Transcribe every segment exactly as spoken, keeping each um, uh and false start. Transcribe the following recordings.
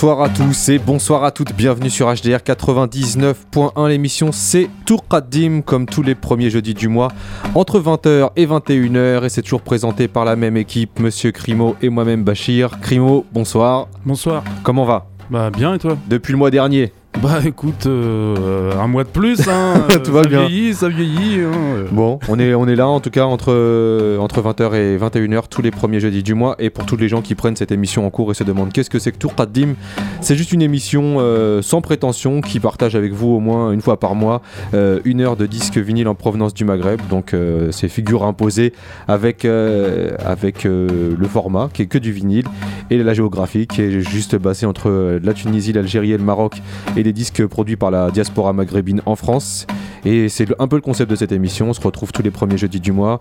Bonsoir à tous et bonsoir à toutes, bienvenue sur H D R quatre-vingt-dix-neuf point un, l'émission c'est Toukadime comme tous les premiers jeudis du mois entre vingt heures et vingt et une heures et c'est toujours présenté par la même équipe, Monsieur Crimo et moi-même Bachir. Crimo, bonsoir. Bonsoir. Comment va? Bah bien et toi? Depuis le mois dernier? Bah écoute, euh, un mois de plus, hein, tout va bien. Ça vieillit, ça vieillit. Hein. Bon, on est, on est là en tout cas entre, entre vingt heures et vingt et une heures tous les premiers jeudis du mois. Et pour tous les gens qui prennent cette émission en cours et se demandent qu'est-ce que c'est que Toukadime, c'est juste une émission euh, sans prétention qui partage avec vous au moins une fois par mois euh, une heure de disques vinyles en provenance du Maghreb. Donc euh, c'est figure imposée avec, euh, avec euh, le format qui est que du vinyle et la géographie qui est juste basée entre la Tunisie, l'Algérie et le Maroc. Et des disques produits par la diaspora maghrébine en France. Et c'est un peu le concept de cette émission. On se retrouve tous les premiers jeudis du mois.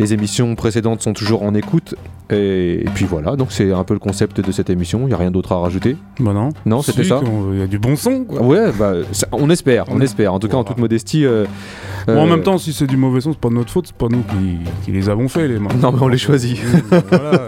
Les émissions précédentes sont toujours en écoute. Et, et puis voilà, donc c'est un peu le concept de cette émission. Il n'y a rien d'autre à rajouter. Bah non. Non, c'était si, ça. Il y a du bon son, quoi. Ouais, bah, ça, on espère, on, on espère. En tout voilà. Cas, en toute modestie. Euh, bon, euh, en même temps, si c'est du mauvais son, c'est pas de notre faute. C'est pas nous qui, qui les avons fait, les mains. Non, mais on les choisit. Voilà.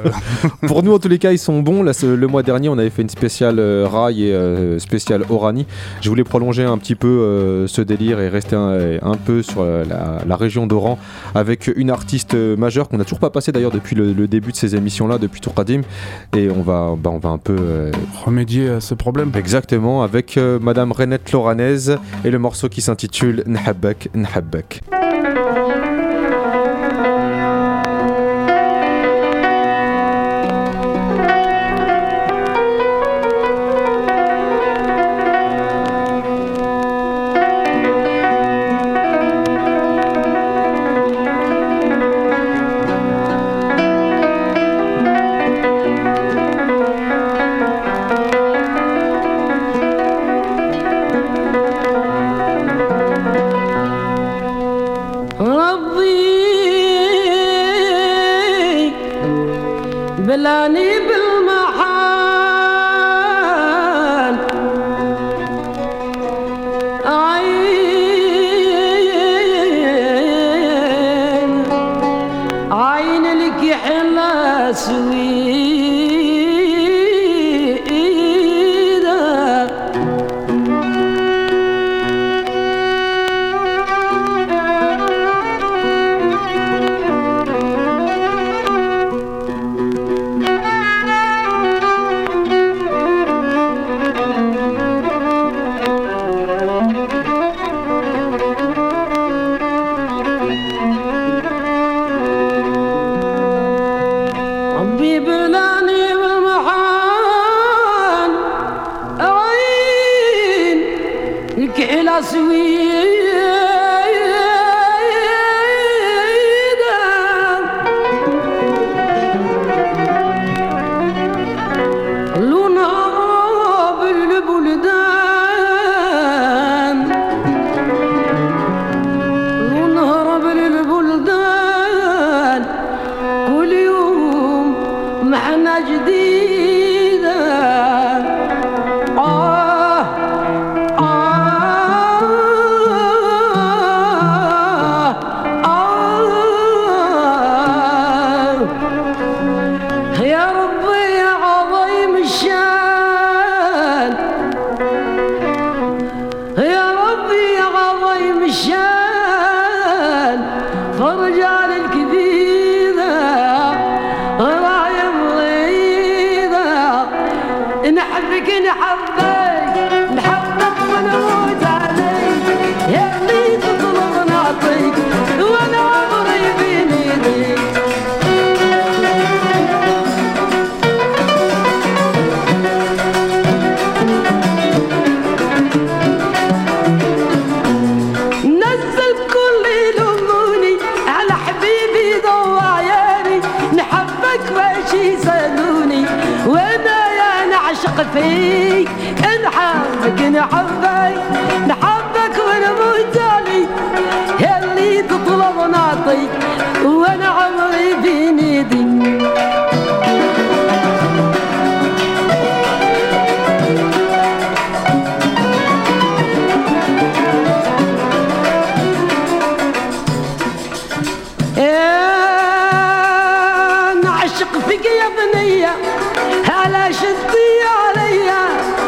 Pour nous, en tous les cas, ils sont bons. Là, le mois dernier, on avait fait une spéciale euh, Rai et euh, spéciale Orani. Je voulais prolonger un petit peu euh, ce délire et rester un un peu sur la, la région d'Oran avec une artiste majeure qu'on n'a toujours pas passée d'ailleurs depuis le, le début de ces émissions là, depuis Toukadime, et on va, bah on va un peu euh... remédier à ce problème. Exactement, avec euh, Madame Reinette l'Oranaise et le morceau qui s'intitule N'habbek N'habbek. نعشق فيك يا بنية هلا شدي عليا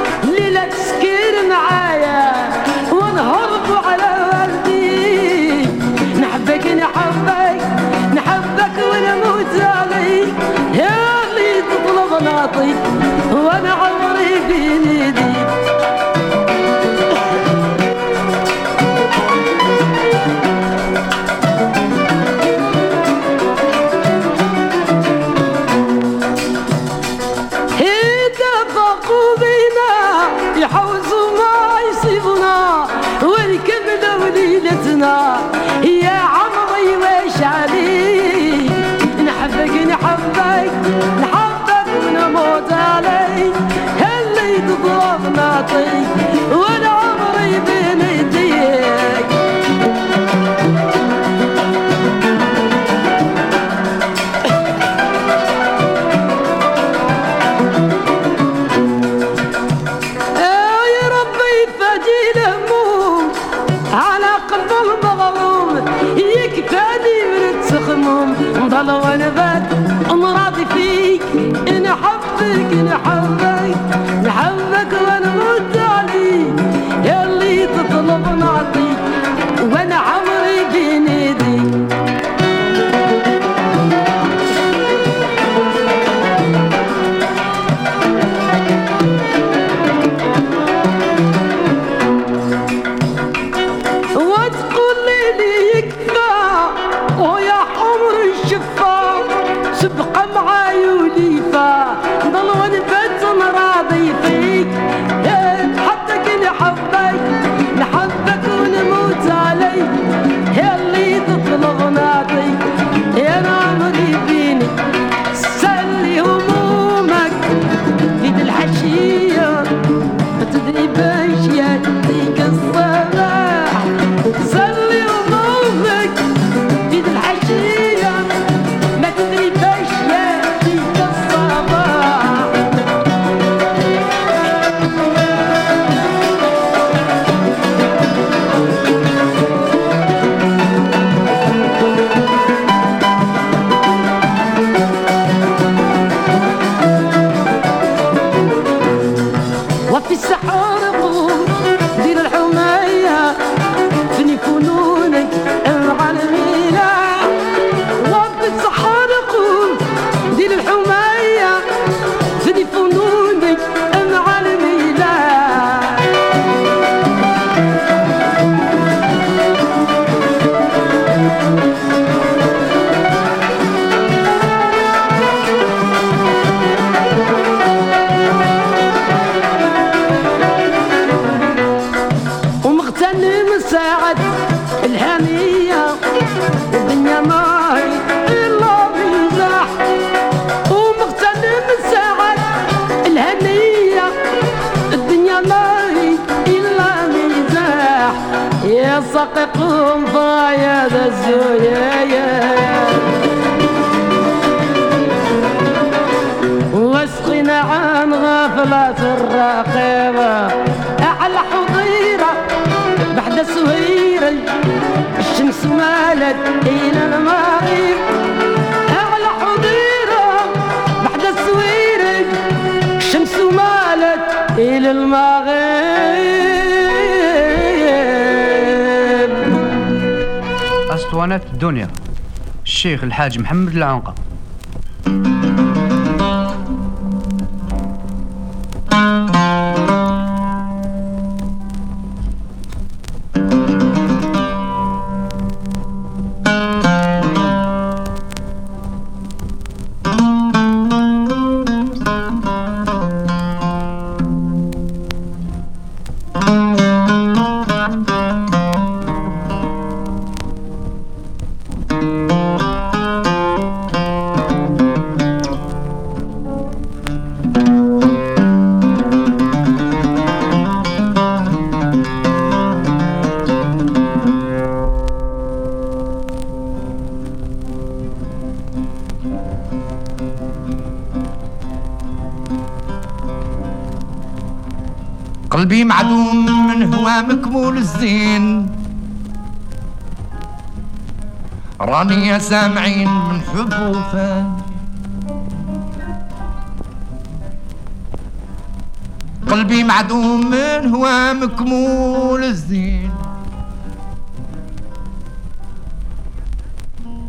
هلا وانا بات امراضي فيك انا حبك انا حبك نحبك وانا مت عليك يلي تطلب نعطيك وانا عمري بناديك قوم ضايع الزويا واسقنا عن غفلة الرقيبة أعلى حضيرة بعد سويري الشمس مالت إلى المغيب أعلى حضيرة بعد سويري الشمس مالت إلى المغيب. أسطوانات الدنيا الشيخ الحاج محمد العنقا. قلبي معدوم من هو مكمول الزين راني يا سامعين من حب وفان قلبي معدوم من هو مكمول الزين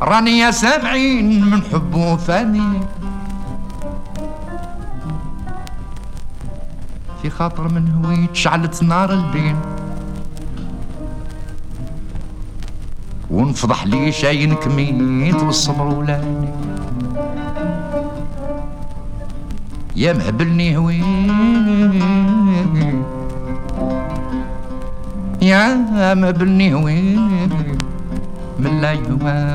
راني يا سامعين من حب وفان في خاطر من هويت شعلت نار البين ونفضح لي شاين كميت والصبر ولاني يا مهبلني هوين يا مهبلني هوين من لا يهواني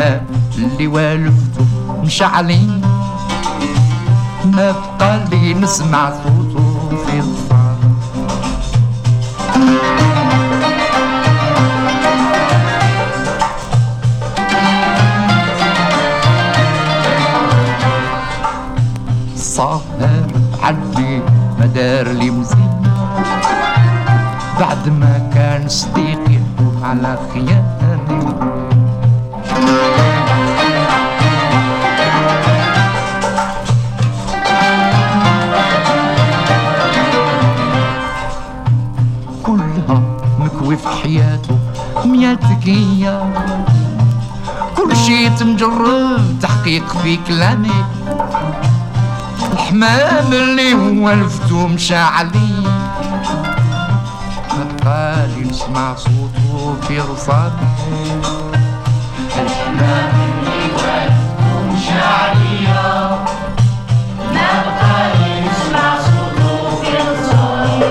ما اللي والو مشعلين ما بقلبي نسمع صوته في الصالة. صافر عدي مدار لي مزيد بعد ما كان صديقي يحكم على خياني كلها مكوي في حياته مية ذكية كل شي تمجرب تحقيق في كلامي الحمام اللي هو لفتو مشى علي بقالي نسمع صوته في رصادي الحمام اللي هو لفتو مشى علي بقالي نسمع صوته في رصادي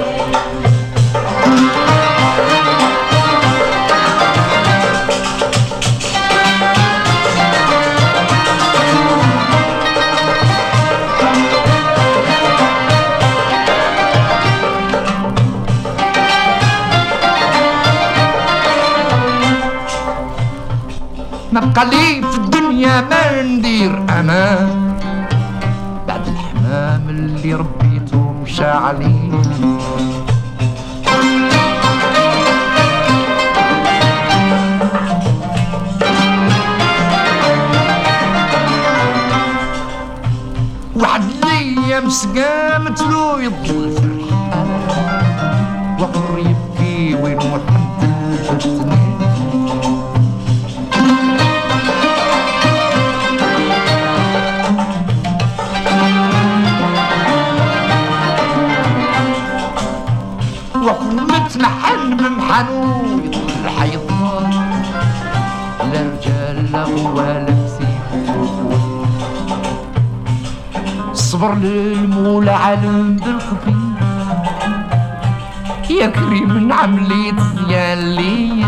نبقى لي في الدنيا ما ندير انا بعد الحمام اللي ربيته مشى عليه وعد لي مسقامتلو يضل في الرحال وقر يبكي وين محمد الجسمي محن بمحنو يطل حيطان لا رجال لا قوة لا مسيح صبر للمولى علم بالخبير يا كريم نعم لي تزيان لي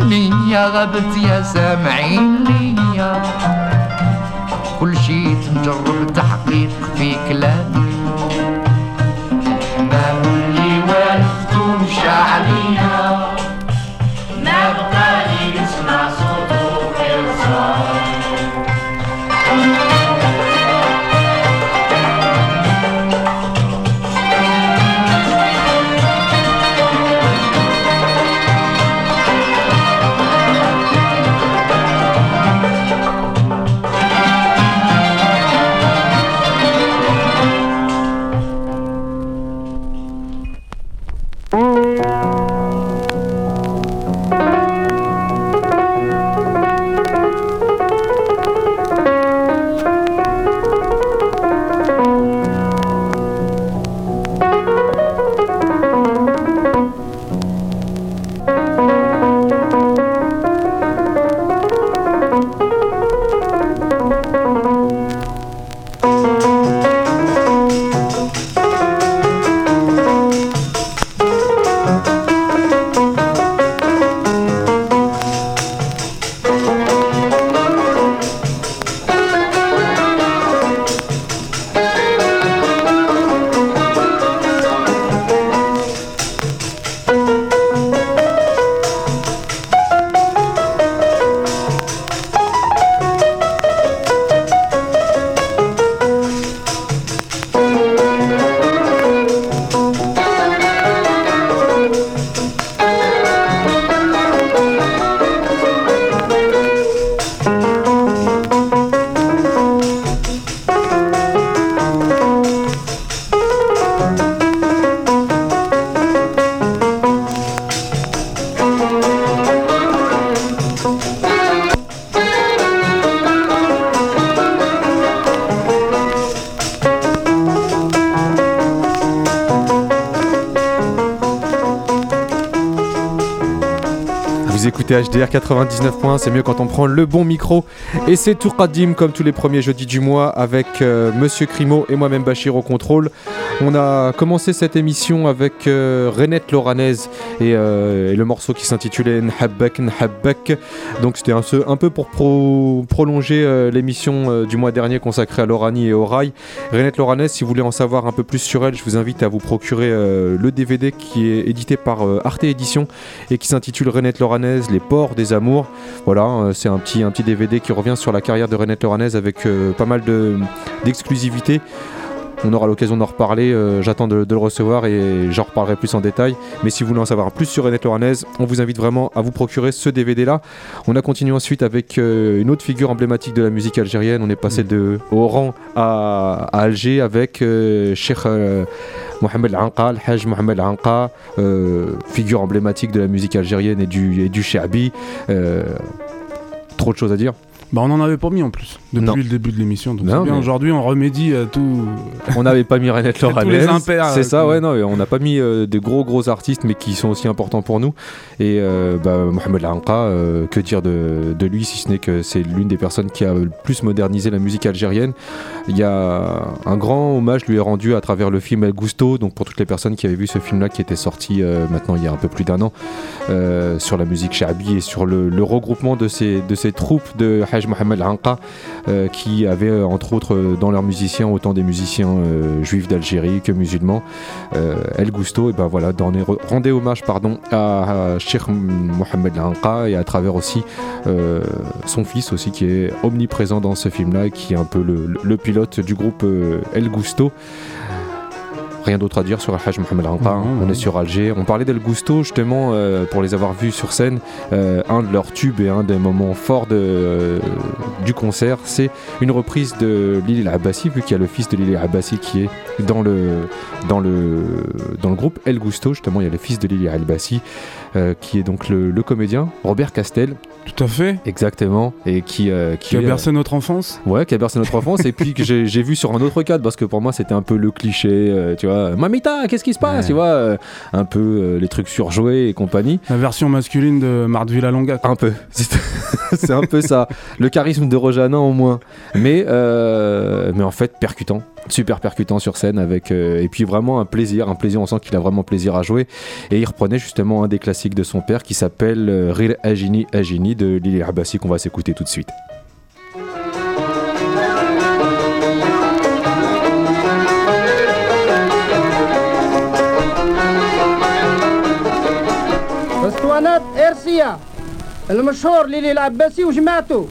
النية غابت يا سامعين ليا كل شي تمجرب تحقيق في كلامي مشى علينا ما بقى لي نسمع صوته في الصوت C'était H D R quatre-vingt-dix-neuf point un, c'est mieux quand on prend le bon micro. Et c'est Toukadime comme tous les premiers jeudis du mois avec euh, Monsieur Crimo et moi-même Bachir au contrôle. On a commencé cette émission avec euh, Reinette l'Oranaise et, euh, et le morceau qui s'intitulait N'habbek N'habbek. Donc c'était un, un peu pour pro- prolonger euh, l'émission euh, du mois dernier consacrée à l'Orani et au Rai. Reinette l'Oranaise, si vous voulez en savoir un peu plus sur elle, je vous invite à vous procurer euh, le D V D qui est édité par euh, Arte Édition et qui s'intitule Reinette l'Oranaise, Les Ports des Amours. Voilà, euh, c'est un petit, un petit D V D qui revient sur la carrière de Reinette l'Oranaise avec euh, pas mal de, d'exclusivité. On aura l'occasion d'en reparler, euh, j'attends de, de le recevoir et j'en reparlerai plus en détail. Mais si vous voulez en savoir plus sur Reinette l'Oranaise, on vous invite vraiment à vous procurer ce D V D là. On a continué ensuite avec euh, une autre figure emblématique de la musique algérienne. On est passé de Oran à, à Alger avec euh, Cheikh euh, Mohamed El Anka, El Hadj Mohamed El Anka, euh, figure emblématique de la musique algérienne et du, et du Chaabi. Euh, trop de choses à dire. Bah on en avait pas mis en plus depuis non. le début de l'émission, donc non, c'est bien. Mais... aujourd'hui on remédie à tout. On n'avait pas mis Reinette l'Oranaise, c'est ça, ouais, non, on n'a pas mis euh, des gros gros artistes mais qui sont aussi importants pour nous. Et euh, bah, Mohamed El Anka, euh, que dire de, de lui si ce n'est que c'est l'une des personnes qui a le plus modernisé la musique algérienne. Il y a un grand hommage lui est rendu à travers le film El Gusto. Donc pour toutes les personnes qui avaient vu ce film là qui était sorti euh, maintenant il y a un peu plus d'un an euh, sur la musique Chaabi et sur le, le regroupement de ces, de ces troupes de Mohamed El Anka euh, qui avait euh, entre autres euh, dans leurs musiciens autant des musiciens euh, juifs d'Algérie que musulmans. euh, El Gusto, et ben voilà, re- rendez hommage pardon, à, à Cheikh Mohamed El Anka et à travers aussi euh, son fils aussi qui est omniprésent dans ce film là et qui est un peu le, le pilote du groupe euh, El Gusto. Rien d'autre à dire sur El Hadj Mohamed El Anka, mmh, on mmh. est sur Alger. On parlait d'El Gusto justement euh, pour les avoir vus sur scène. Euh, un de leurs tubes et un des moments forts de, euh, du concert, c'est une reprise de Lili Labassi, vu qu'il y a le fils de Lili Labassi qui est dans le, dans le, dans le groupe El Gusto. Justement, il y a le fils de Lili Labassi euh, qui est donc le, le comédien Robert Castel. Tout à fait. Exactement. Et qui, euh, qui, qui a bercé euh, notre enfance. Ouais, qui a bercé notre enfance et puis que j'ai, j'ai vu sur un autre cadre parce que pour moi c'était un peu le cliché, euh, tu vois. Mamita, qu'est-ce qui se passe, ouais. Tu vois, euh, un peu euh, les trucs surjoués et compagnie. La version masculine de Marthe Villalonga. Un peu, c'est, c'est un peu ça. Le charisme de Roger Hanin au moins, mais euh, mais en fait percutant, super percutant sur scène avec euh, et puis vraiment un plaisir, un plaisir. On sent qu'il a vraiment plaisir à jouer et il reprenait justement un des classiques de son père qui s'appelle euh, Ghir Ajini Ajini de Lili Labassi qu'on va s'écouter tout de suite. اسطوانات إرسية المشهور ليلي العباسي وجماعته.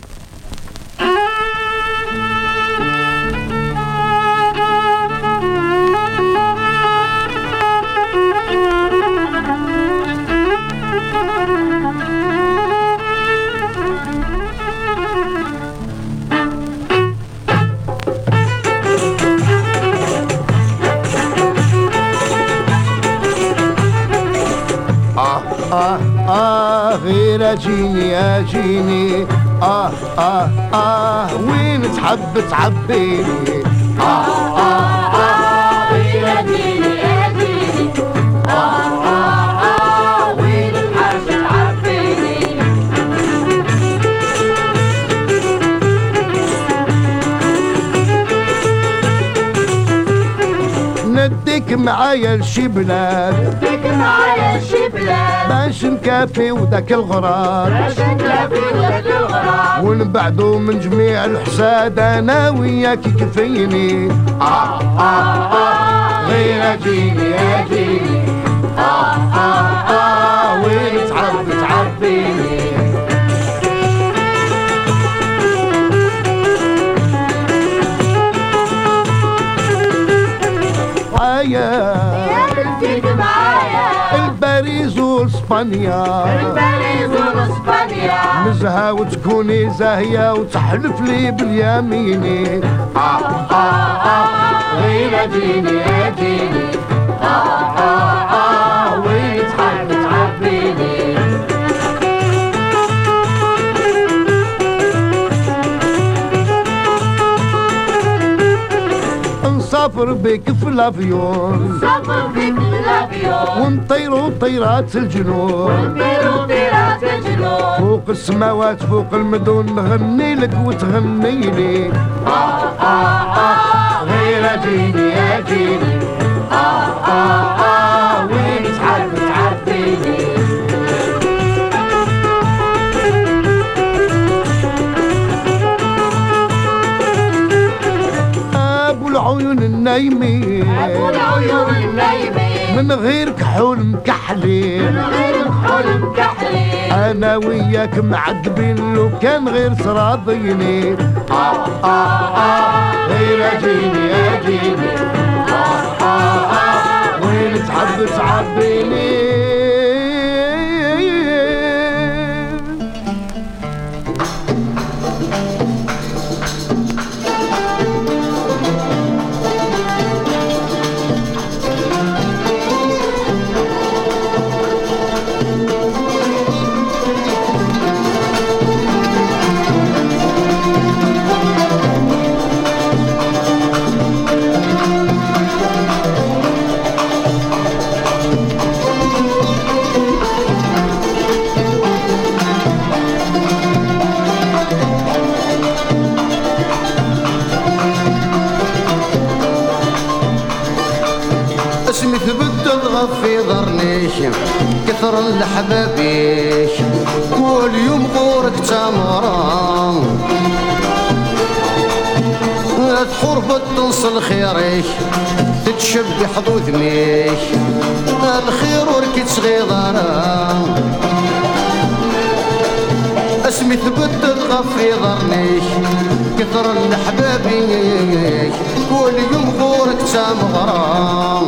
آه آه غير أجيني أجيني آه آه آه وين تحب تعبيني آه آه آه غير أجيني أجيني آه آه آه وين تحب تعبيني نديك معايا لشي بلاد نديك معايا لشي بلاد باش نكافي وداك الغرار باش نكافي وداك الغرار ونبعدو من جميع الحساد انا وياك يكفيني اه اه اه غير اجيني اجيني اه اه اه وين تعرف تعرفيني معايا يا بنتي معايا الباريزو اسبانيا الباريز واسبانيا مزها وتكوني زاهيه وتحلف لي باليمين اه اه اه غير اجيني اجيني اه اه اه وين تحب تعبيني نسافر بك في الافيون نسافر بك ونطيروا طيرات الجنون ونطيروا طيرات الجنون فوق السماوات فوق المدن نغني لك وتغني لي آه آه آه غير أجيني أجيني آه آه آه وين تعب تعبيني أبو العيون النايمين أبو العيون النايمين من غير كحول مكحلي من غير كحول مكحلي أنا وياك معذبين لو كان غير صراضيني آه آه آه غير أجيني أجيني آه آه آه وين تعب تعبيني في ضرنيش كثر الحبابيش واليوم غورك تمران تحرب تنصل خيريش تتشبي حظوظ ميش الخير وركت صغيران اسمي ثبتت غفي ضرنيش كثر الحبابيش واليوم غورك تمران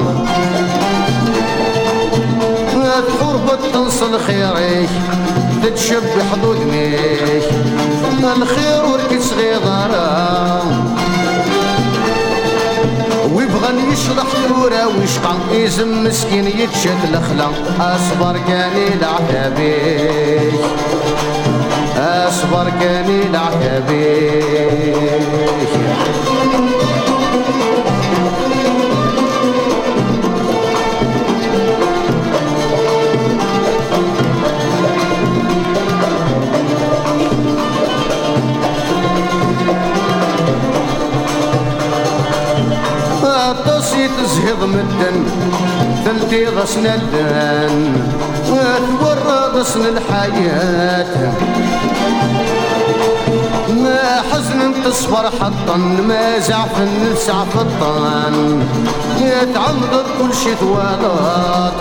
تحربت تنصل خيريش تتشب حدود ميش الخير وركت صغيرة ويبغن يشرح كورة ويشقى يزم مسكين يتشد الخلا أصبر كاني لعتابيش أصبر كاني لعتابيش تزهض مدن ثلتي غصن الدن وتورى غصن الحياة ما حزن تصبر حطا ما زعف نسع في الطن يتعمض كل شي ثوالات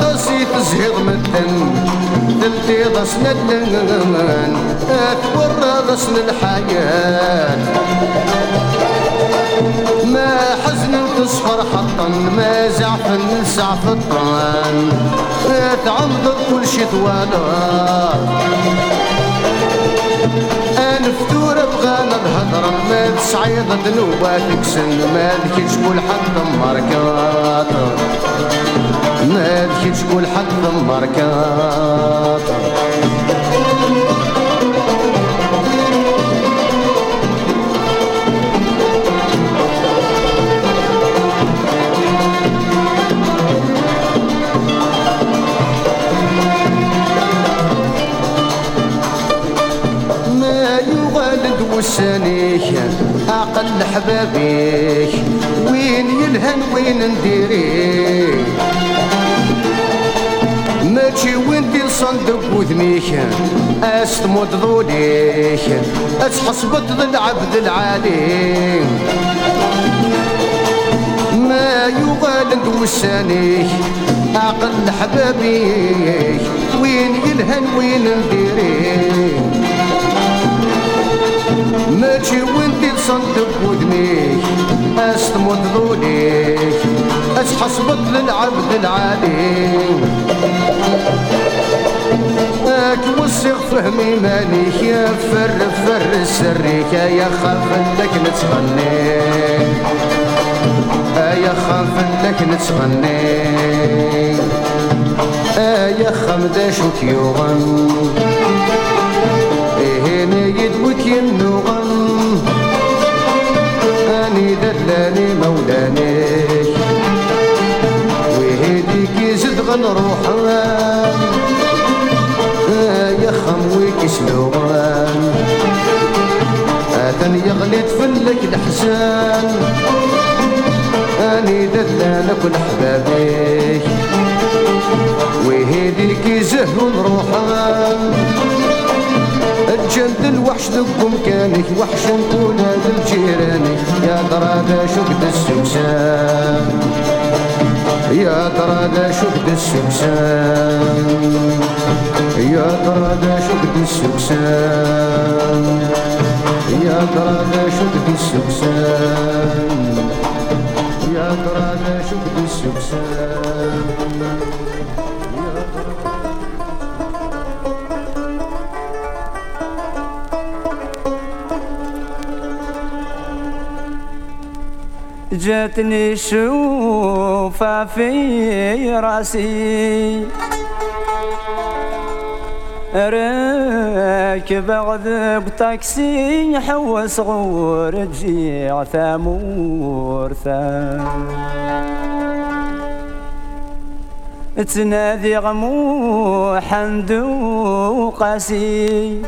تصي تزهض مدن ثلتي غصن الدن تورى غصن الحياة ما حزن تصفر حطا ما زعف نلسع في الطن تعمض كل شي ثوالا انفتور بغا نظهر ما تسعيض ذنوباتك سن ما لك تقول حق مركات ما لك تقول حق مركات وسانيك أقل حبابيك وين يلهن وين نديريك ماشي وين دير صندوق وذنيك أستمد ذوليك أتحسبت ذل عبد العالي ما يغال ندوسانيك أقل حبابيك وين يلهن وين نديريك ماشي وانتي تصندق ودنيك أستمد ذوليك أتحسبك للعبد العالي أك وسخ فهمي مانيك يا فر فر سريك يا خاف لك نتغنيك يا خاف لك نتغنيك يا خمداش وكيوغن النغم أني دلاني مولاني وهديك زد غن روحنا شلون أتن يغلي تفلك الحسان أني دلالك ولحبابك وهيديك يزهون روحان الجلد الوحش ذكم كانك وحش ولاد الجيرانك يا ترى ذا شقد السمسان يا ترى ذا شقد السمسان يا ترى ذا شقد السمسان يا ترى ذا شقد السمسان يا ترى ذا شقد السمسان. جاتني شوفة في راسي راكب غذاك تاكسي نحوس غور رجيع ثامور ثام تنادي غمو حندو قاسي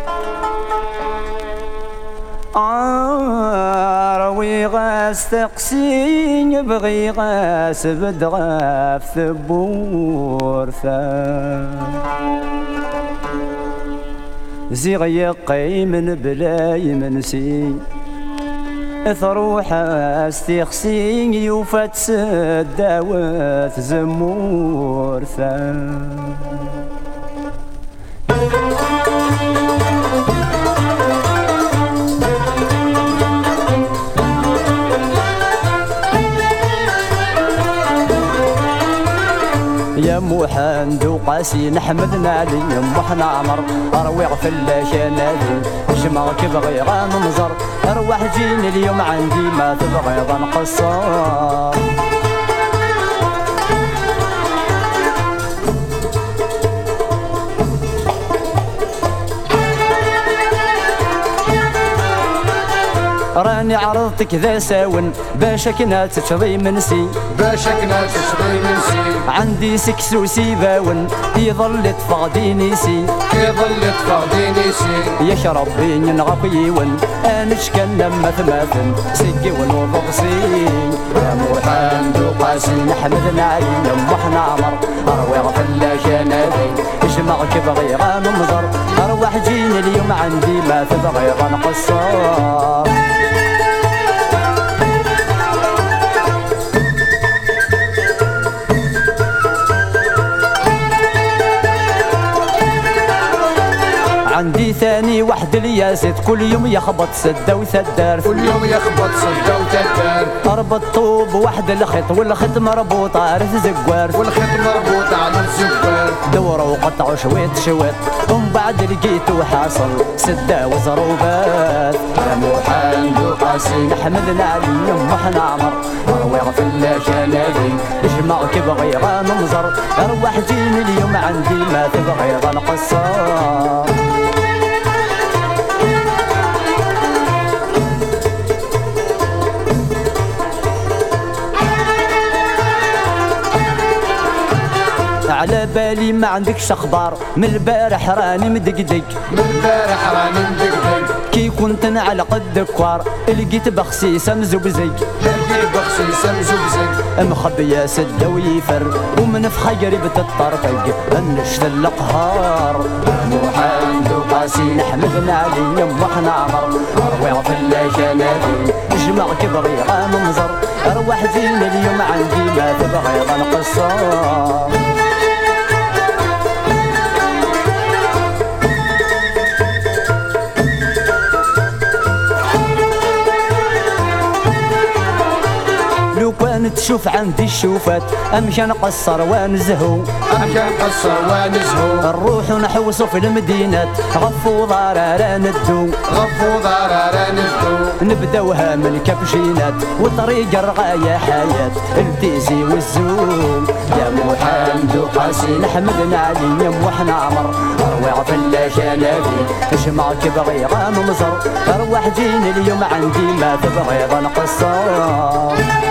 عاروي غاس تقسي نبغي غاس بدغاف ثبور ثام زيغي قيمن بلا يمنسي اثروح استيخسين يوفت سداوات زمور ثام يا محمد وقاسي نحمد نالي يمحنا عمر اروع في اللاشانادي جمعك بغير منظر اروح جيني اليوم عندي ما تبغي ضنقصار راني عرضتك ذا ساون باشك نات تشضي منسي باشك نات تشضي منسي عندي سكس وسيباون يظلت فاضي نيسي يظلت فاضي نيسي يا شربي نغبيون انا شكلم مثماثن سقي ونوضغسي يا مرحان دوقاسي نحمد نعيم يمحنا عمر اروي غفلة جنادي اجمعك بغير منظر اروح جيني اليوم عندي ما تبغي غنقصار عندي ثاني واحد الياسد كل يوم يخبط سدة وثدار كل يوم يخبط سدة وثدار اربطو بواحد الخيط والخيط مربوط على الزقار والخيط مربوط على الزقار دوروا وقطعوا شويت شويت ومن بعد لقيتو حاصل سدة وزروبات يا محمد وقاسي نحمد نعلي يمحنا عمر اروع في اللجنادي اجمعك بغير منظر اروح جيني اليوم عندي ما تبغي ضنقصار على بالي ما عندكش اخبار من البارح راني مدقدق من البارح راني مدقدق كي كنت نعلق الدكوار لقيت بخسيسه مزبزق لقيت بخسيسه مزبزق مخبيه سده ويفر ومنفخه قريبه الطرفق انشت القهار محمد وقاسي نحمد علي يمحنا عمر اروع في اللجنادي اجمعك بغير منظر اروح زين اليوم عندي ما تبغي ضنقصار تشوف عندي الشوفات امشي نقصر ونزهو امشي نقصر ونزهو نروح ونحوسو في المدينات غفو ضرارا ندو غفو ضرارا ندو نبداوها من الكابشينات والطريق الرغاية حياة التيزي والزوم يا محمد وقاسي نحمد علي يموحنا عمر اروع في اللجنادي اجمعك بغير ممزر اروح جيني اليوم عندي ما تبغي ضنقصر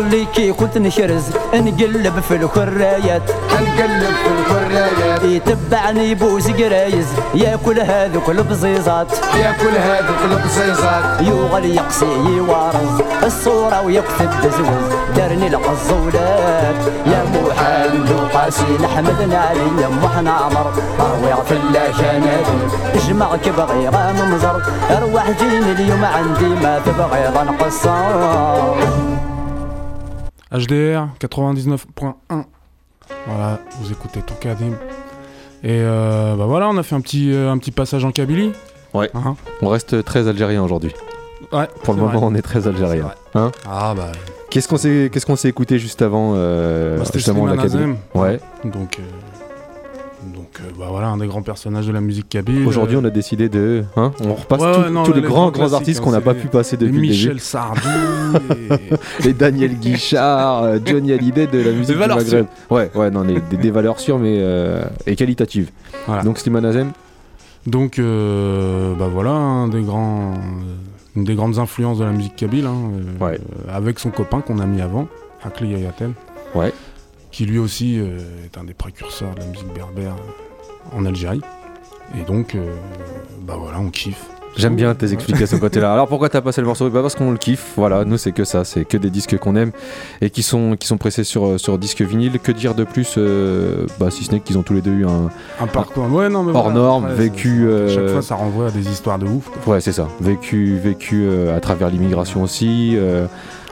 اللي كيقول نكرز نقلب في الخرايات نقلب في الخرايات يتبعني بوز قرايز ياكل هذوك البزيزات ياكل هذوك البزيزات يوغل يقسي يوارز الصورة ويكتب تزوز دارني القزولات يا محمد وقاسي نحمدنا عليا وحنا عمر اروع في اللاشاناتي اجمعك بغي غام مزر ارواح جيني اليوم عندي ما تبغي غنقصر. H D R quatre-vingt-dix-neuf point un. Voilà, vous écoutez Toukadime. Et euh, bah voilà, on a fait un petit, euh, un petit passage en Kabylie. Ouais. Hein, hein. On reste très algérien aujourd'hui. Ouais. Pour le moment, vrai. On est très algérien. Hein, ah bah. Qu'est-ce qu'on s'est, qu'est-ce qu'on s'est écouté juste avant euh, bah, c'était justement Slimane Azem. Ouais. Donc, euh, donc euh, bah voilà, un des grands personnages de la musique kabyle. Aujourd'hui, euh... on a décidé de, hein, on repasse ouais, tout, ouais, non, tous les, les grands grands artistes hein, qu'on n'a pas les... pu passer depuis Michel le début. Michel Sardou. Les Daniel Guichard, Johnny Hallyday de la musique des du Maghreb. Sûres. Ouais, ouais, non, les, des, des valeurs sûres mais euh, et qualitatives. Voilà. Donc Slimane Azem. Donc, euh, bah voilà, un des grands, une des grandes influences de la musique kabyle, hein, ouais. euh, avec son copain qu'on a mis avant, Akli Yahyaten. Ouais. Qui lui aussi euh, est un des précurseurs de la musique berbère en Algérie. Et donc, euh, bah voilà, on kiffe. J'aime bien tes explications côté-là. Alors pourquoi t'as passé le morceau ? Bah parce qu'on le kiffe. Voilà, nous c'est que ça, c'est que des disques qu'on aime et qui sont qui sont pressés sur sur disque vinyle. Que dire de plus ? euh, Bah si ce n'est qu'ils ont tous les deux eu un, un parcours un, ouais, non, mais hors voilà, norme, ouais, vécu. Euh, chaque fois, ça renvoie à des histoires de ouf. Quoi. Ouais, c'est ça. Vécu vécu euh, à travers l'immigration aussi. Euh,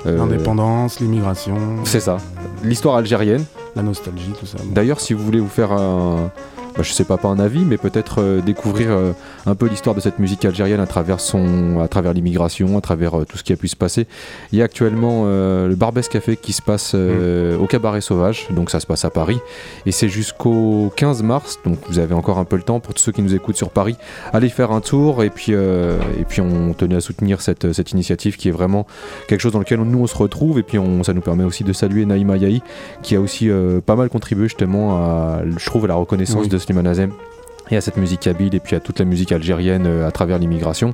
euh, L'indépendance, l'immigration. C'est ça. L'histoire algérienne. La nostalgie, tout ça. Bon. D'ailleurs, si vous voulez vous faire un Bah, je sais pas, pas un avis, mais peut-être euh, découvrir euh, un peu l'histoire de cette musique algérienne à travers son, à travers l'immigration, à travers euh, tout ce qui a pu se passer. Il y a actuellement euh, le Barbès Café qui se passe euh, mmh. au Cabaret Sauvage, donc ça se passe à Paris, et c'est jusqu'au quinze mars, donc vous avez encore un peu le temps pour tous ceux qui nous écoutent sur Paris, allez faire un tour, et puis, euh, et puis on tenait à soutenir cette, cette initiative qui est vraiment quelque chose dans lequel on, nous on se retrouve, et puis on, ça nous permet aussi de saluer Naïma Yahi, qui a aussi euh, pas mal contribué justement à, je trouve, à la reconnaissance oui. de Slimane Azem et à cette musique kabyle et puis à toute la musique algérienne à travers l'immigration.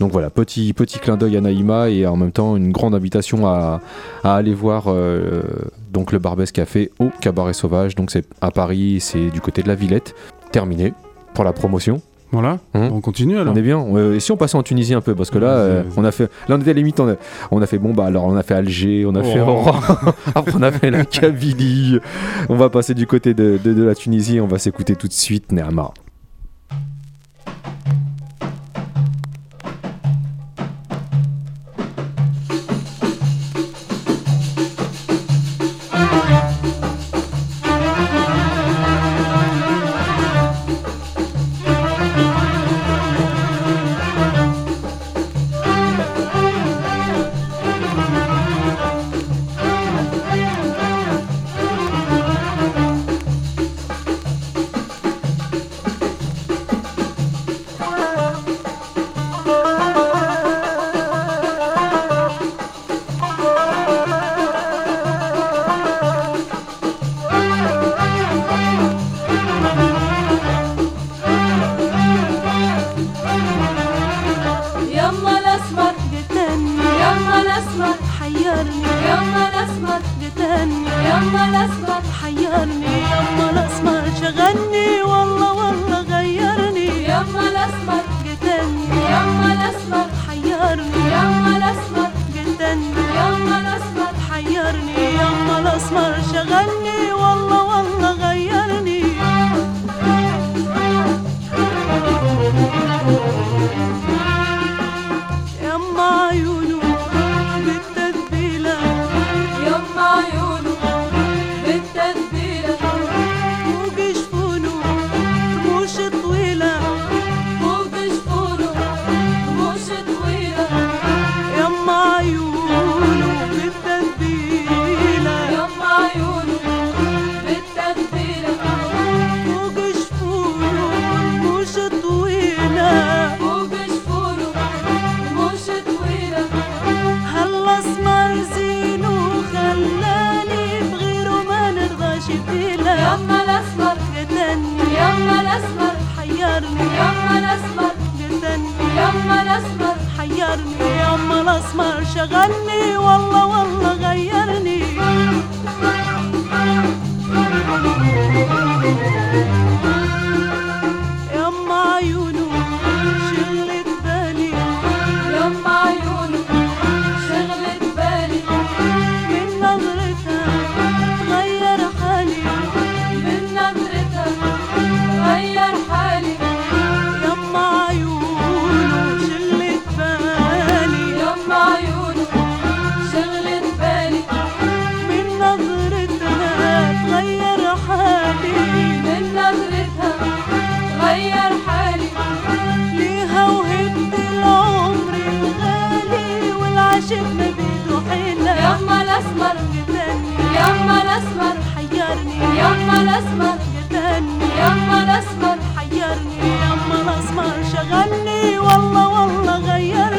Donc voilà, petit, petit clin d'œil à Naïma et en même temps une grande invitation à, à aller voir euh, donc le Barbès Café au Cabaret Sauvage. Donc c'est à Paris, c'est du côté de la Villette. Terminé pour la promotion. Voilà, mmh. On continue alors. On est bien. Euh, et si on passait en Tunisie un peu, parce que là, euh, on a fait, là on était à la limite, on a, on a fait bon bah alors on a fait Alger, on a oh. fait après on a fait la Kabylie. On va passer du côté de, de, de la Tunisie, on va s'écouter tout de suite Neama. يا أما الأسمر شغلني والله والله غيرني الشبل بيدو حيلة يما الأسمر قتلني يما الأسمر حيرني يما الأسمر قتلني يما الأسمر حيرني يما الأسمر شغلني والله والله غيرني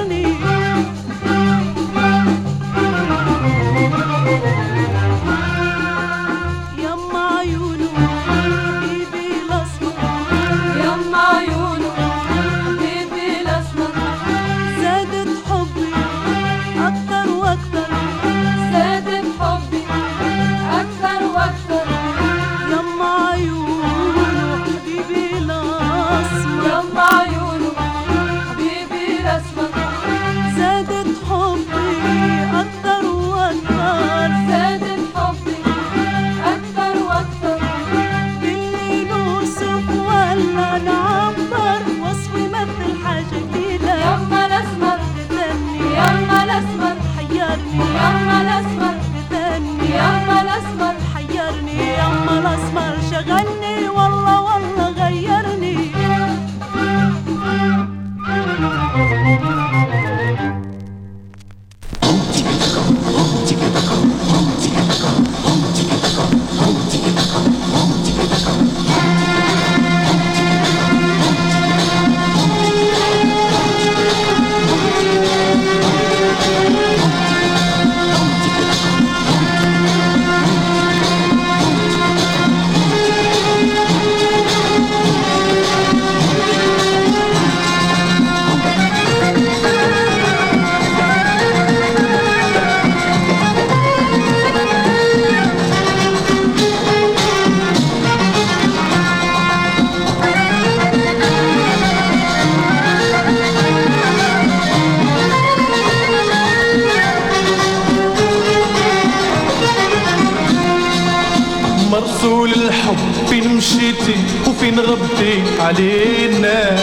مرسول الحب فين مشيتي وفين غبتي علينا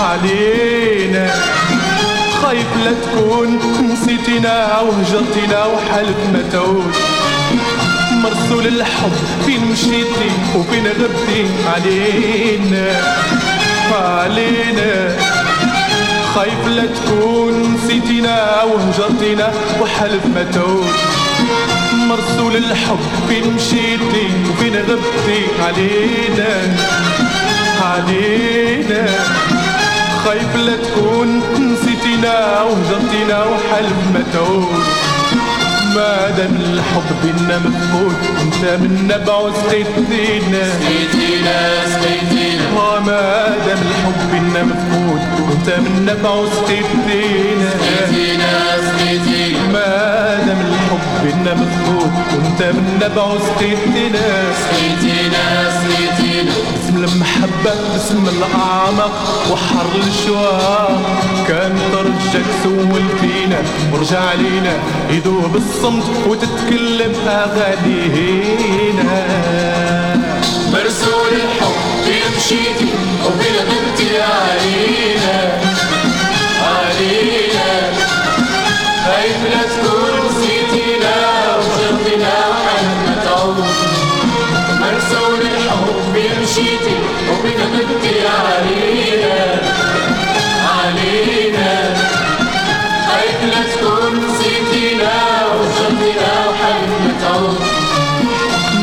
علينا خايف لا تكون نسيتينا وهجرتينا وحلف ما تعود مرسول الحب فين مشيتي وفين غبتي علينا علينا خايف لا تكون نسيتينا وهجرتينا وحلف ما تعود مادام الحب بينا مفقود انت منا بعد سقيتينا سقيتينا سقيتينا مادام الحب بينا مفقود انت منا بعد سقيتينا سقيتينا سقيتينا مادام الحب بينا مفقود انت منا بعد سقيتينا سقيتينا سقيتينا اسم المحبه اسم الاعماق وحر الشواق كان ترجك سولتينا ورجع لينا يدوب الصبر وتتكلم أغانينا مرسول الحب يمشيتي وبين غبتي علينا علينا خايف لا تكون نسيتينا وجرتنا وحالنا تعود مرسول الحب يمشيتي وبين غبتي علينا علينا خايف لا تكون نسيتينا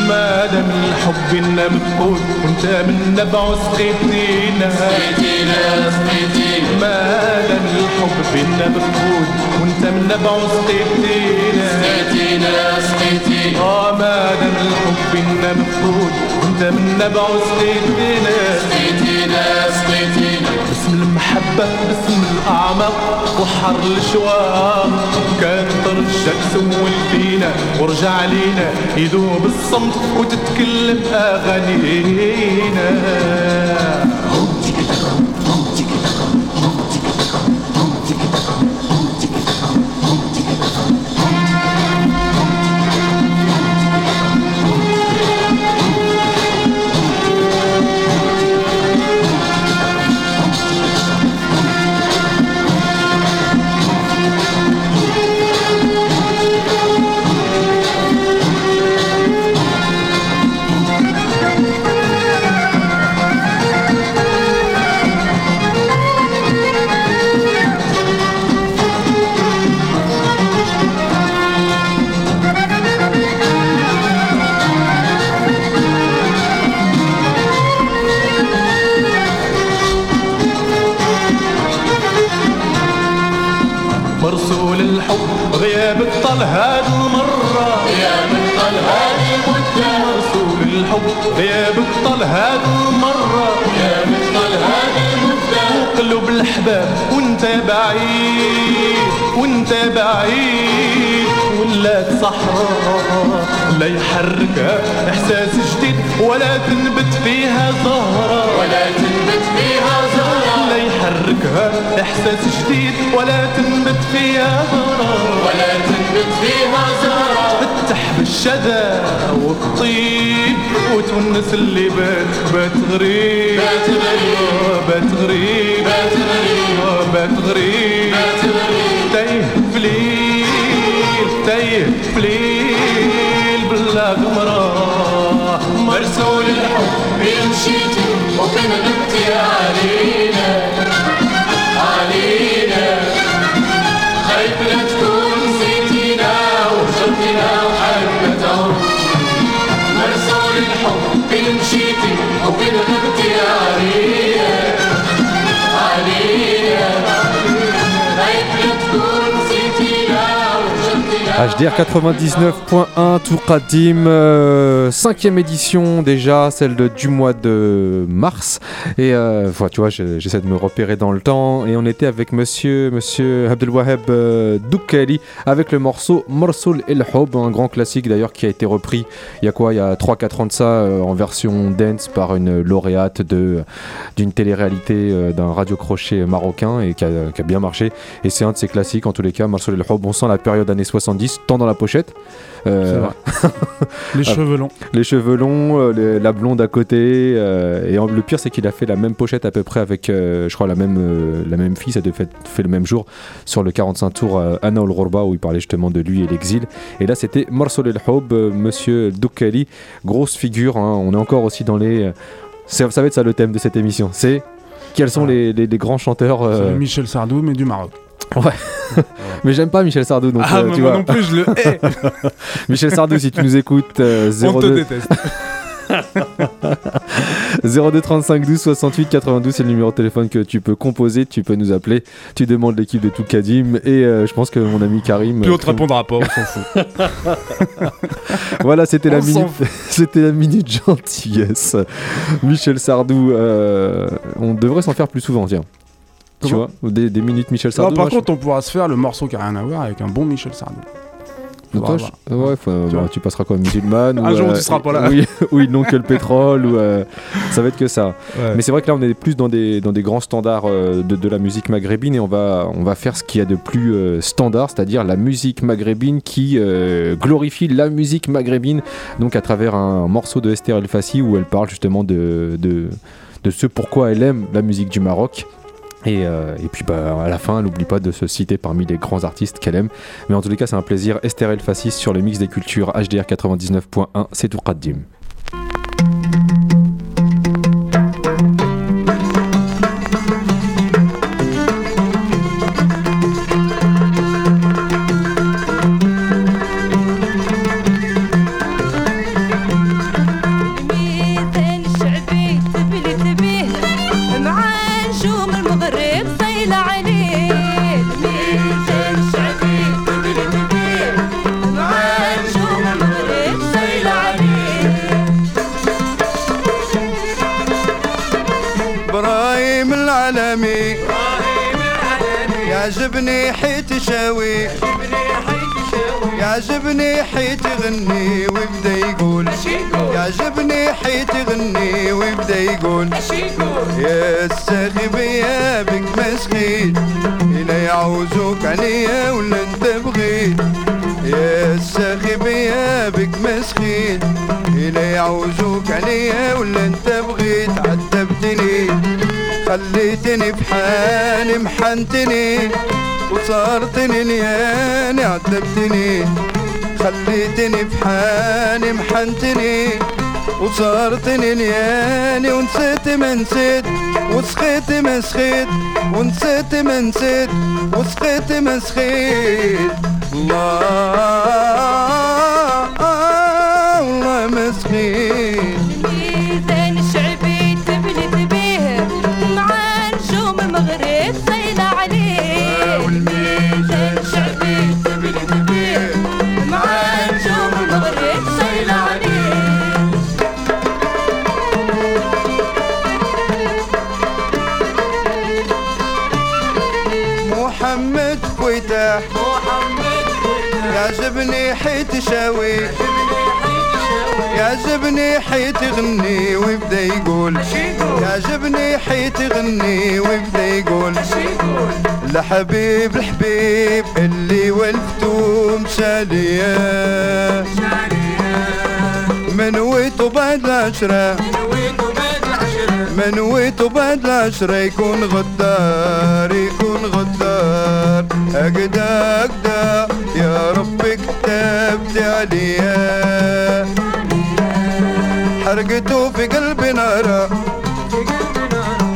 مادام الحب بينا مفقود وانت منا بعد سقيتينا سقيتينا سقيتينا مادام الحب بينا مفقود وانت منا بعد سقيتينا سقيتينا سقيتينا اه مادام الحب بينا مفقود وانت منا بعد سقيتينا سقيتينا سقيتينا باسم المحبة باسم الأعماق وحر الشواق كان طرشك سول فينا ورجع لينا يذوب الصمت وتتكلم أغانينا مرسول الحب غيابك طال هاد المرة غيابك طال هاد المدة مرسول الحب غيابك طال هاد المرة غيابك طال هاد المدة وقلب الأحباب وانت بعيد وانت بعيد ولات صحراء لا يحركها إحساس جديد ولا تنبت فيها زهرة ولا تنبت فيها زهرة لا يحركها إحساس جديد ولا تنبت فيها زهرة ولا تنبت فيها زهرة تفتح بالشذا والطيب وتونس اللي بات بات غريب بات غريب بات غريب بات غريب بات غريب تايه فليل تايه فليل بلا غمرة مرسول الحب يمشيتو وكان بنتي علينا علينا خايف لا تكون نسيتينا وخسرتينا وحبتو مرسول الحب يمشيتو وكان بنتي علينا علينا H D R quatre-vingt-dix-neuf point un Toukadime, euh, cinquième édition déjà, celle de, du mois de mars. Et euh, voilà, tu vois, j'essaie de me repérer dans le temps. Et on était avec monsieur, monsieur Abdelwahab euh, Doukali avec le morceau Mersoul El Hob, un grand classique d'ailleurs qui a été repris il y a quoi, il y a trois quatre ans de ça, euh, en version dance par une lauréate de, d'une télé-réalité euh, d'un radio-crochet marocain et qui a, qui a bien marché. Et c'est un de ses classiques en tous les cas, Mersoul El Hob. On sent la période années soixante-dix. Tant dans la pochette euh... les cheveux longs les cheveux longs euh, les, la blonde à côté euh, et en, le pire c'est qu'il a fait la même pochette à peu près avec euh, je crois la même, euh, la même fille ça devait être fait le même jour sur le quarante-cinq tours euh, Anna Ol Ghurba où il parlait justement de lui et l'exil et là c'était Mersoul El Hob, euh, monsieur Doukali, grosse figure hein, on est encore aussi dans les euh, ça, ça va être ça le thème de cette émission, c'est quels sont voilà. les, les, les grands chanteurs euh... c'est Michel Sardou mais du Maroc. Ouais, mais j'aime pas Michel Sardou. Donc, ah, euh, tu moi vois. Non plus, je le hais. Michel Sardou, si tu nous écoutes, euh, on te déteste. zéro deux trente-cinq douze soixante-huit quatre-vingt-douze, c'est le numéro de téléphone que tu peux composer, tu peux nous appeler, tu demandes l'équipe de Toukadime et euh, je pense que mon ami Karim plus on te répondra pas, on s'en fout. Voilà, c'était la minute c'était la minute gentillesse. Michel Sardou, euh, on devrait s'en faire plus souvent, tiens. Tu vois, des, des minutes Michel Sardou. Non, par contre, je... on pourra se faire le morceau qui n'a rien à voir avec un bon Michel Sardou. Toi, je... ouais, faut... tu, bah, tu passeras comme musulmane. Un ou, jour, euh, tu seras pas là. Ou ils n'ont que le pétrole. Ou, euh, ça va être que ça. Ouais. Mais c'est vrai que là, on est plus dans des, dans des grands standards euh, de, de la musique maghrébine et on va, on va faire ce qu'il y a de plus euh, standard, c'est-à-dire la musique maghrébine qui euh, glorifie la musique maghrébine. Donc, à travers un morceau de Esther El Fassi où elle parle justement de, de, de ce pourquoi elle aime la musique du Maroc. Et, euh, et puis bah, à la fin, elle n'oublie pas de se citer parmi les grands artistes qu'elle aime. Mais en tous les cas, c'est un plaisir. Esther El Fassi sur le mix des cultures H D R quatre-vingt-dix-neuf point un, c'est Toukadime. يعجبني حيت شاوي يعجبني حيت يغني ويبدا يقول يعجبني حيت يغني ويبدا يقول يا الساخب يا بك مسخيت إلا يعوزوك عليا ولا انت بغيت يا الساخب يا بك مسخيت إلا يعوزوك عليا ولا انت بغيت عذبتني خليتني بحالي محنتني وصارتني لياني عذبتني خليتني بحالي محنتني وصارتني لياني ونسيت ما نسيت وسخيت ما سخيت ونسيت ما نسيت وسخيت ما سخيت الله والله ما سخيت والميزان محمد فويته محمد فويته يعجبني حيت شاوي يعجبني حيت يغني ويبدا يقول يعجبني حيت يغني ويبدا يقول لحبيب الحبيب اللي ولفتو مشاليه من ويتو بعد العشرة من ويتو بعد العشرة يكون غدار يكون غدار أقدا أقدا يا ربي كتبت عليا حرقته في قلبي نارا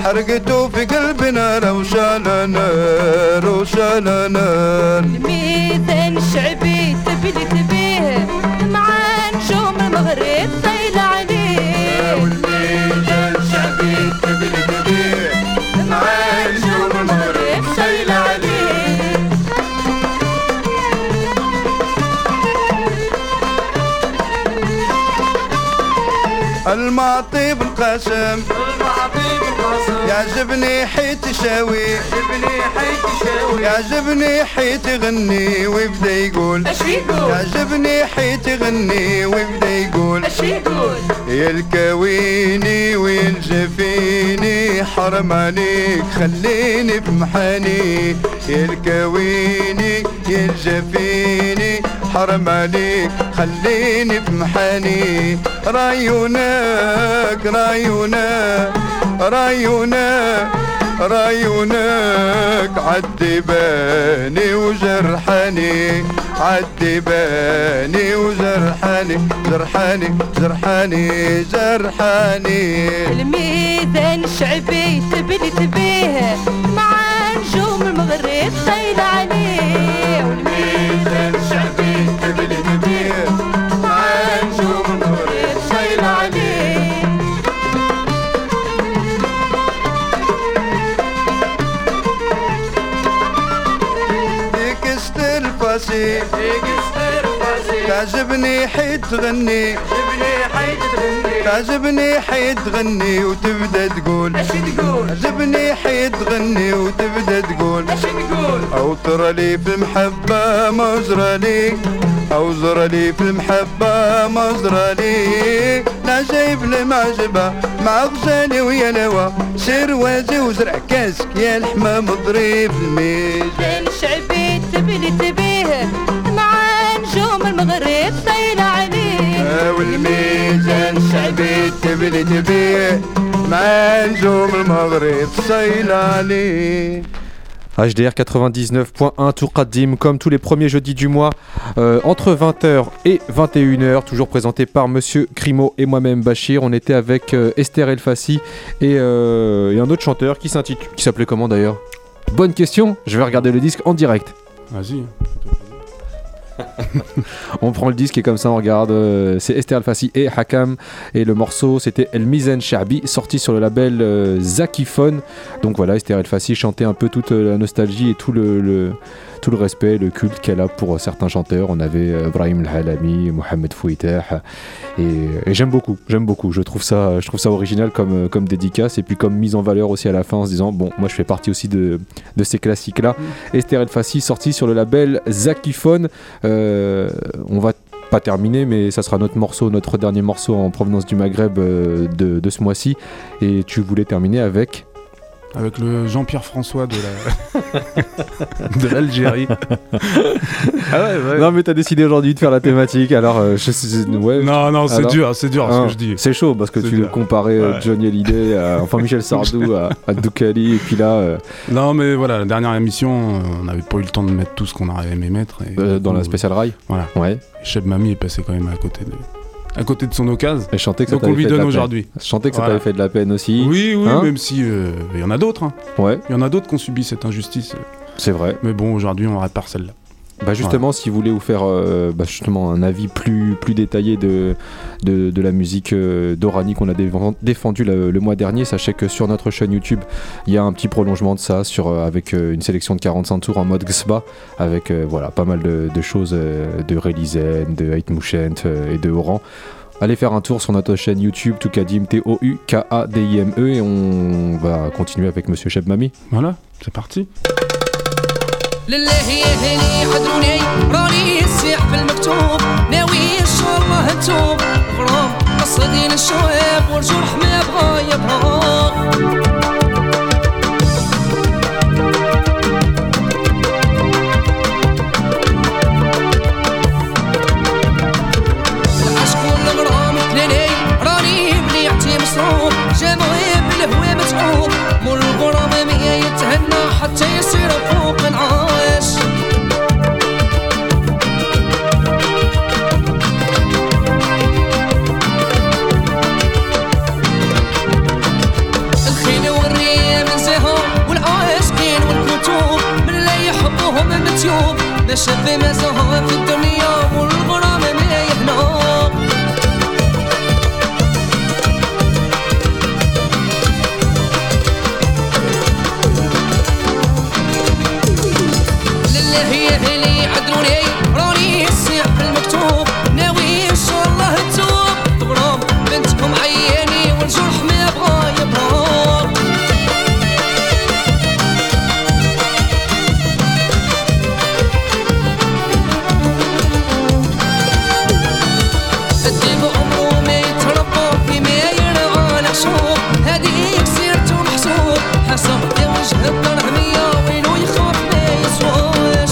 حرقته في قلبي نارا وشعل نار وشعل نار الميزان الشعبي تبلي تبيه معان شوم المغرب طايل عليه والميزان الشعبي تبلي تبيه معان شوم المغرب طايل عليه المعطي بالقسم يعجبني حيت شاوي يعجبني حيت يغني ويبدا يقول يعجبني حيت يغني ويبدا يقول يا الكويني وينجفيني حرم عليك خليني بمحاني يا الكويني ينجفيني حرم عليك خليني بمحاني رايونك رايونك رايونك رايونك عذباني وجرحاني عذباني وجرحاني جرحاني جرحاني جرحاني الميدان الشعبي تبلي تبيه مع نجوم المغرب طايل عليه الميدان الشعبي تبلي تبيه تعجبني حيت تغني تعجبني حيت تغني وتبدا تقول تعجبني حيت تغني وتبدا تقول او ترى لي في المحبه مجرى لي او زرى لي في المحبه مجرى لي لا جايب لي معجبه مع غزالي ويا نوا سير واجي وزرع كاسك يا الحمام ضريب الميزان شعبي تبلي تبيه مع نجوم المغرب طايله عليه والميزان شعبي تبلي تبيه مع نجوم المغرب طايله عليه. H D R quatre-vingt-dix-neuf point un Toukadime, comme tous les premiers jeudis du mois, euh, entre vingt heures et vingt et une heures, toujours présenté par Monsieur Crimo et moi-même Bachir. On était avec euh, Esther El Fassi et, euh, et un autre chanteur qui s'intitule, qui s'appelait comment d'ailleurs ? Bonne question, je vais regarder le disque en direct. Vas-y. On prend le disque et comme ça on regarde. euh, C'est Esther El Fassi et Hakham. Et le morceau c'était Elmizane Chaabi, sorti sur le label euh, Zakifone. Donc voilà, Esther El Fassi chantait un peu toute euh, la nostalgie et tout le, le, tout le respect, le culte qu'elle a pour euh, certains chanteurs. On avait euh, Brahim Al-Halami, Mohamed Fouita. Et, et j'aime beaucoup, j'aime beaucoup je trouve ça, je trouve ça original comme, euh, comme dédicace. Et puis comme mise en valeur aussi à la fin, en se disant bon, moi je fais partie aussi de, de ces classiques là. mm. Esther El Fassi, sorti sur le label Zakifone. Euh, on va pas terminer, mais ça sera notre morceau, notre dernier morceau en provenance du Maghreb euh, de, de ce mois-ci. Et tu voulais terminer avec avec le Jean-Pierre François de la de l'Algérie. Ah ouais, ouais. Non mais t'as décidé aujourd'hui de faire la thématique, alors euh, je sais, ouais, non non c'est alors, dur, c'est dur hein, ce que je dis. C'est chaud parce que c'est tu comparais ouais. Johnny Hallyday, à, enfin Michel Sardou à, à Doukali et puis là. Euh... Non mais voilà, la dernière émission, on n'avait pas eu le temps de mettre tout ce qu'on avait aimé mettre. Et, euh, dans coup, la spéciale Rai. Voilà. Ouais. Cheb Mami est passé quand même à côté de. à côté de son occasion, et chanter que donc ça on lui donne aujourd'hui. Chanter que voilà. Ça t'avait fait de la peine aussi. Oui, oui, hein, même si il euh, y en a d'autres. Hein. Ouais. Il y en a d'autres qui ont subi cette injustice. C'est vrai. Mais bon, aujourd'hui, on répare celle-là. Bah justement, ouais. Si vous voulez vous faire euh, bah justement un avis plus, plus détaillé de, de, de la musique euh, d'Orani qu'on a défendue le, le mois dernier, sachez que sur notre chaîne YouTube, il y a un petit prolongement de ça sur, euh, avec euh, une sélection de quarante-cinq tours en mode Gsba, avec euh, voilà, pas mal de, de choses euh, de Relizen, de Ait Mouchent euh, et de Oran. Allez faire un tour sur notre chaîne YouTube Toukadime, T O U K A D I M E, et on va continuer avec Monsieur Cheb Mami. Voilà, c'est parti. لله يهلي عذروني راني السيح في المكتوب ناوي إن شاء الله هتوب غرام قصدي للشواب والجرح ما يبغى يبغى حتى يصير فوق العاش الخيل والريا من زهر والعاشقين والكتوب من اللي يحبوهم متيوب ما شاف ما زهر في الدنيا والغرام ما يهنا صوت الرمية وينو يخاف ما يسواش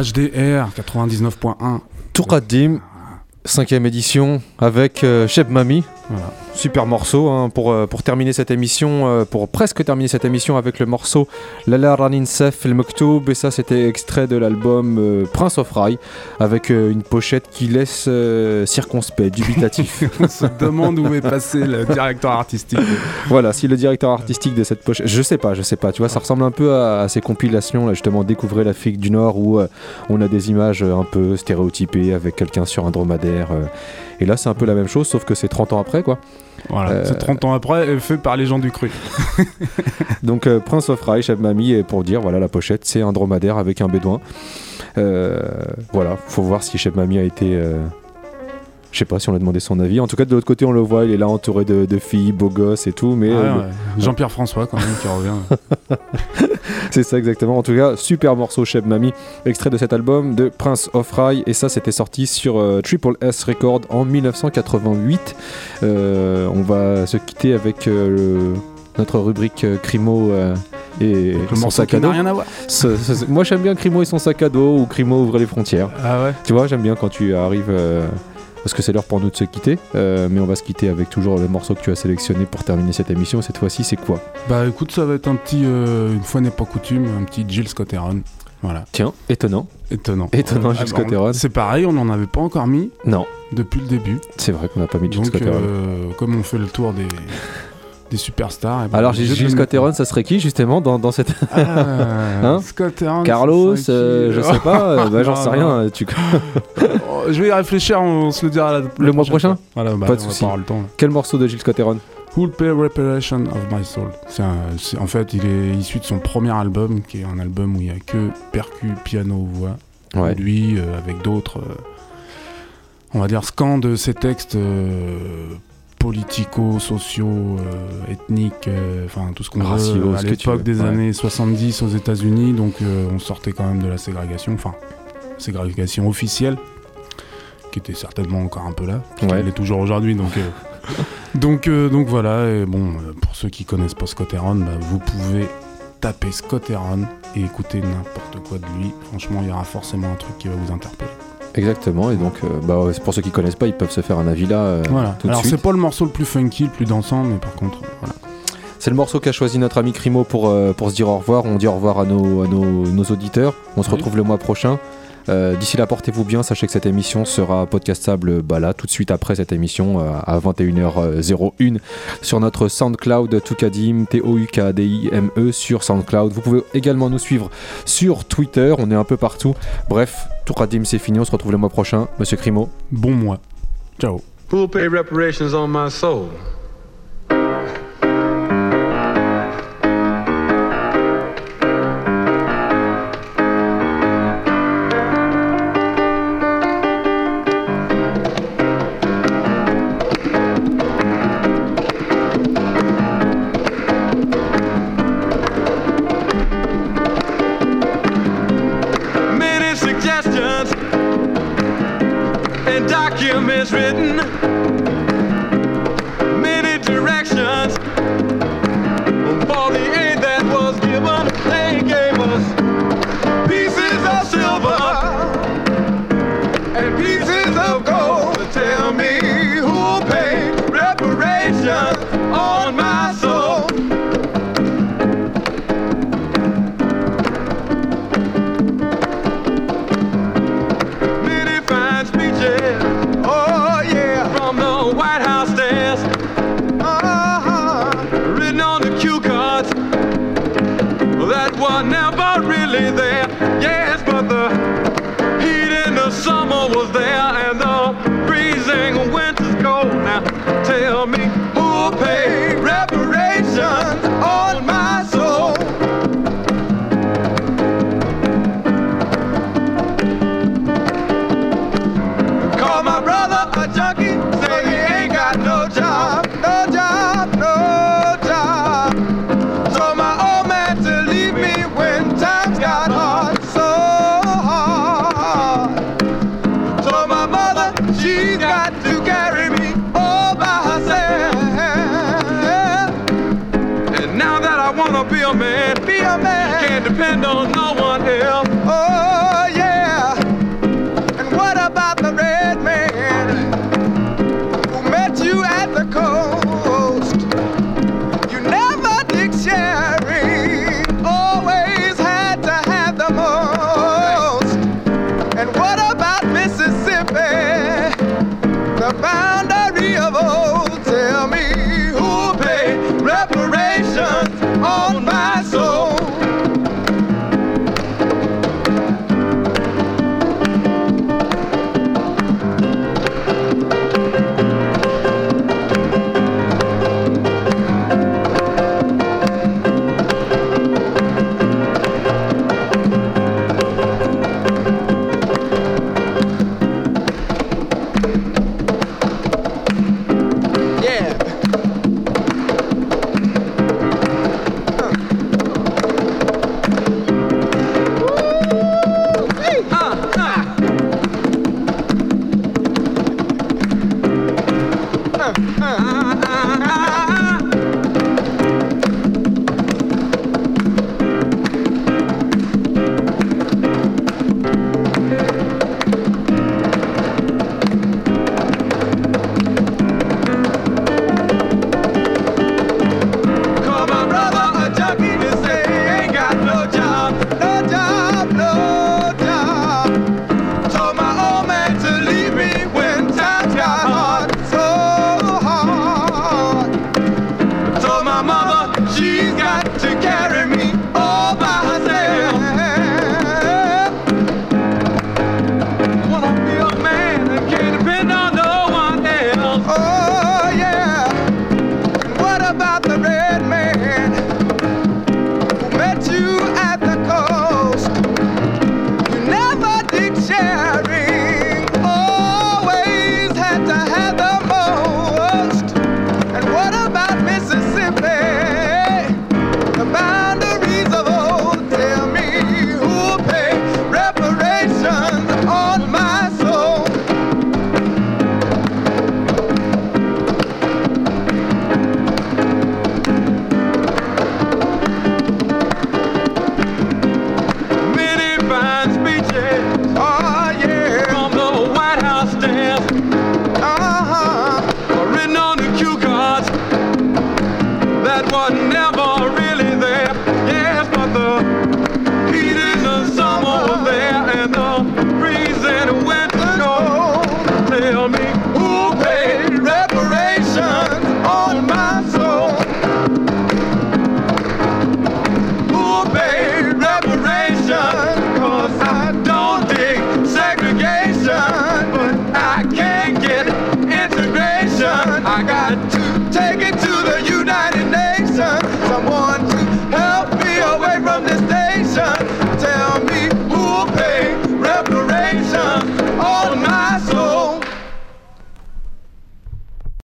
H D R quatre-vingt-dix-neuf point un. Toukadime, cinquième édition avec euh, Cheb Mami. Voilà. Super morceau hein, pour, euh, pour terminer cette émission, euh, pour presque terminer cette émission avec le morceau Lala Rani Sev le Mektoub, et ça c'était extrait de l'album euh, Prince of Rai, avec euh, une pochette qui laisse euh, circonspect, dubitatif. On se demande où est passé le directeur artistique. Voilà, si le directeur artistique de cette pochette, je sais pas, je sais pas, tu vois, ça ressemble un peu à, à ces compilations là, justement Découvrez l'Afrique du Nord, où euh, on a des images euh, un peu stéréotypées avec quelqu'un sur un dromadaire. Euh, Et là, c'est un peu la même chose, sauf que c'est trente ans après, quoi. Voilà, euh... c'est trente ans après, fait par les gens du cru. Donc, euh, Prince of Rai, Cheb Mami, et pour dire, voilà, la pochette, c'est un dromadaire avec un bédouin. Euh, voilà, faut voir si Cheb Mami a été... Euh... Je sais pas si on lui a demandé son avis. En tout cas, de l'autre côté, on le voit, il est là entouré de, de filles, beaux gosses et tout. Mais ah ouais, euh, ouais. Le... Jean-Pierre François, quand même, qui revient. C'est ça, exactement. En tout cas, super morceau, Cheb Mami, extrait de cet album de Prince of Rai. Et ça, c'était sorti sur euh, Triple S Records en dix-neuf cent quatre-vingt-huit. Euh, on va se quitter avec euh, le... notre rubrique euh, Crimo. Euh... Et donc son sac à dos. Rien à voir. Ce, ce, ce, moi, j'aime bien Crimo et son sac à dos, ou Crimo ouvre les frontières. Ah ouais. Tu vois, j'aime bien quand tu arrives. Euh... Parce que c'est l'heure pour nous de se quitter, euh, mais on va se quitter avec toujours le morceau que tu as sélectionné pour terminer cette émission. Cette fois-ci, c'est quoi ? Bah écoute, ça va être un petit, euh, une fois n'est pas coutume, un petit Gil Scott Heron. Voilà. Tiens, étonnant. Étonnant. Étonnant, euh, Gil Scott Heron. Ah, c'est pareil, on n'en avait pas encore mis. Non. Depuis le début. C'est vrai qu'on n'a pas mis Gil Scott Heron. Donc, euh, comme on fait le tour des. Des superstars. Et ben alors, Gil Scott Heron, ça serait qui justement dans, dans cette. Ah, hein Scott Heron, Carlos, euh, je sais pas, bah, j'en sais rien. Tu... Je vais y réfléchir, on, on se le dira la, la le mois prochain. Voilà, bah, pas de soucis. Quel morceau de Gil Scott Heron ? Who'll Pay Reparations of My Soul. C'est un, c'est, en fait, il est issu de son premier album, qui est un album où il n'y a que percu, piano, voix. Ouais. Lui, euh, avec d'autres, euh, on va dire, scans de ses textes. Euh, politico, sociaux, euh, ethniques, enfin euh, tout ce qu'on Racios, veut, à l'époque des ouais. années soixante-dix aux États-Unis, donc euh, on sortait quand même de la ségrégation, enfin ségrégation officielle, qui était certainement encore un peu là, ouais. Elle est toujours aujourd'hui, donc euh, donc euh, donc voilà. Et bon, euh, pour ceux qui connaissent pas Scott Heron, bah, vous pouvez taper Scott Heron et écouter n'importe quoi de lui. Franchement, il y aura forcément un truc qui va vous interpeller. Exactement, et donc euh, bah, pour ceux qui connaissent pas, ils peuvent se faire un avis là euh, voilà. tout de Alors, suite. C'est pas le morceau le plus funky, le plus dansant, mais par contre, voilà. C'est le morceau qu'a choisi notre ami Crimo pour, euh, pour se dire au revoir. On dit au revoir à nos, à nos, nos auditeurs. On se retrouve oui. le mois prochain. Euh, d'ici là, portez-vous bien. Sachez que cette émission sera podcastable bah, là, tout de suite après cette émission euh, à vingt et une heures zéro un sur notre SoundCloud Toukadime, T O U K D I M E sur SoundCloud. Vous pouvez également nous suivre sur Twitter. On est un peu partout. Bref, Toukadime, c'est fini. On se retrouve le mois prochain. Monsieur Crimo. Bon mois. Ciao. Who'll pay reparations on my soul? Be a man, be a man, can't depend on no one else.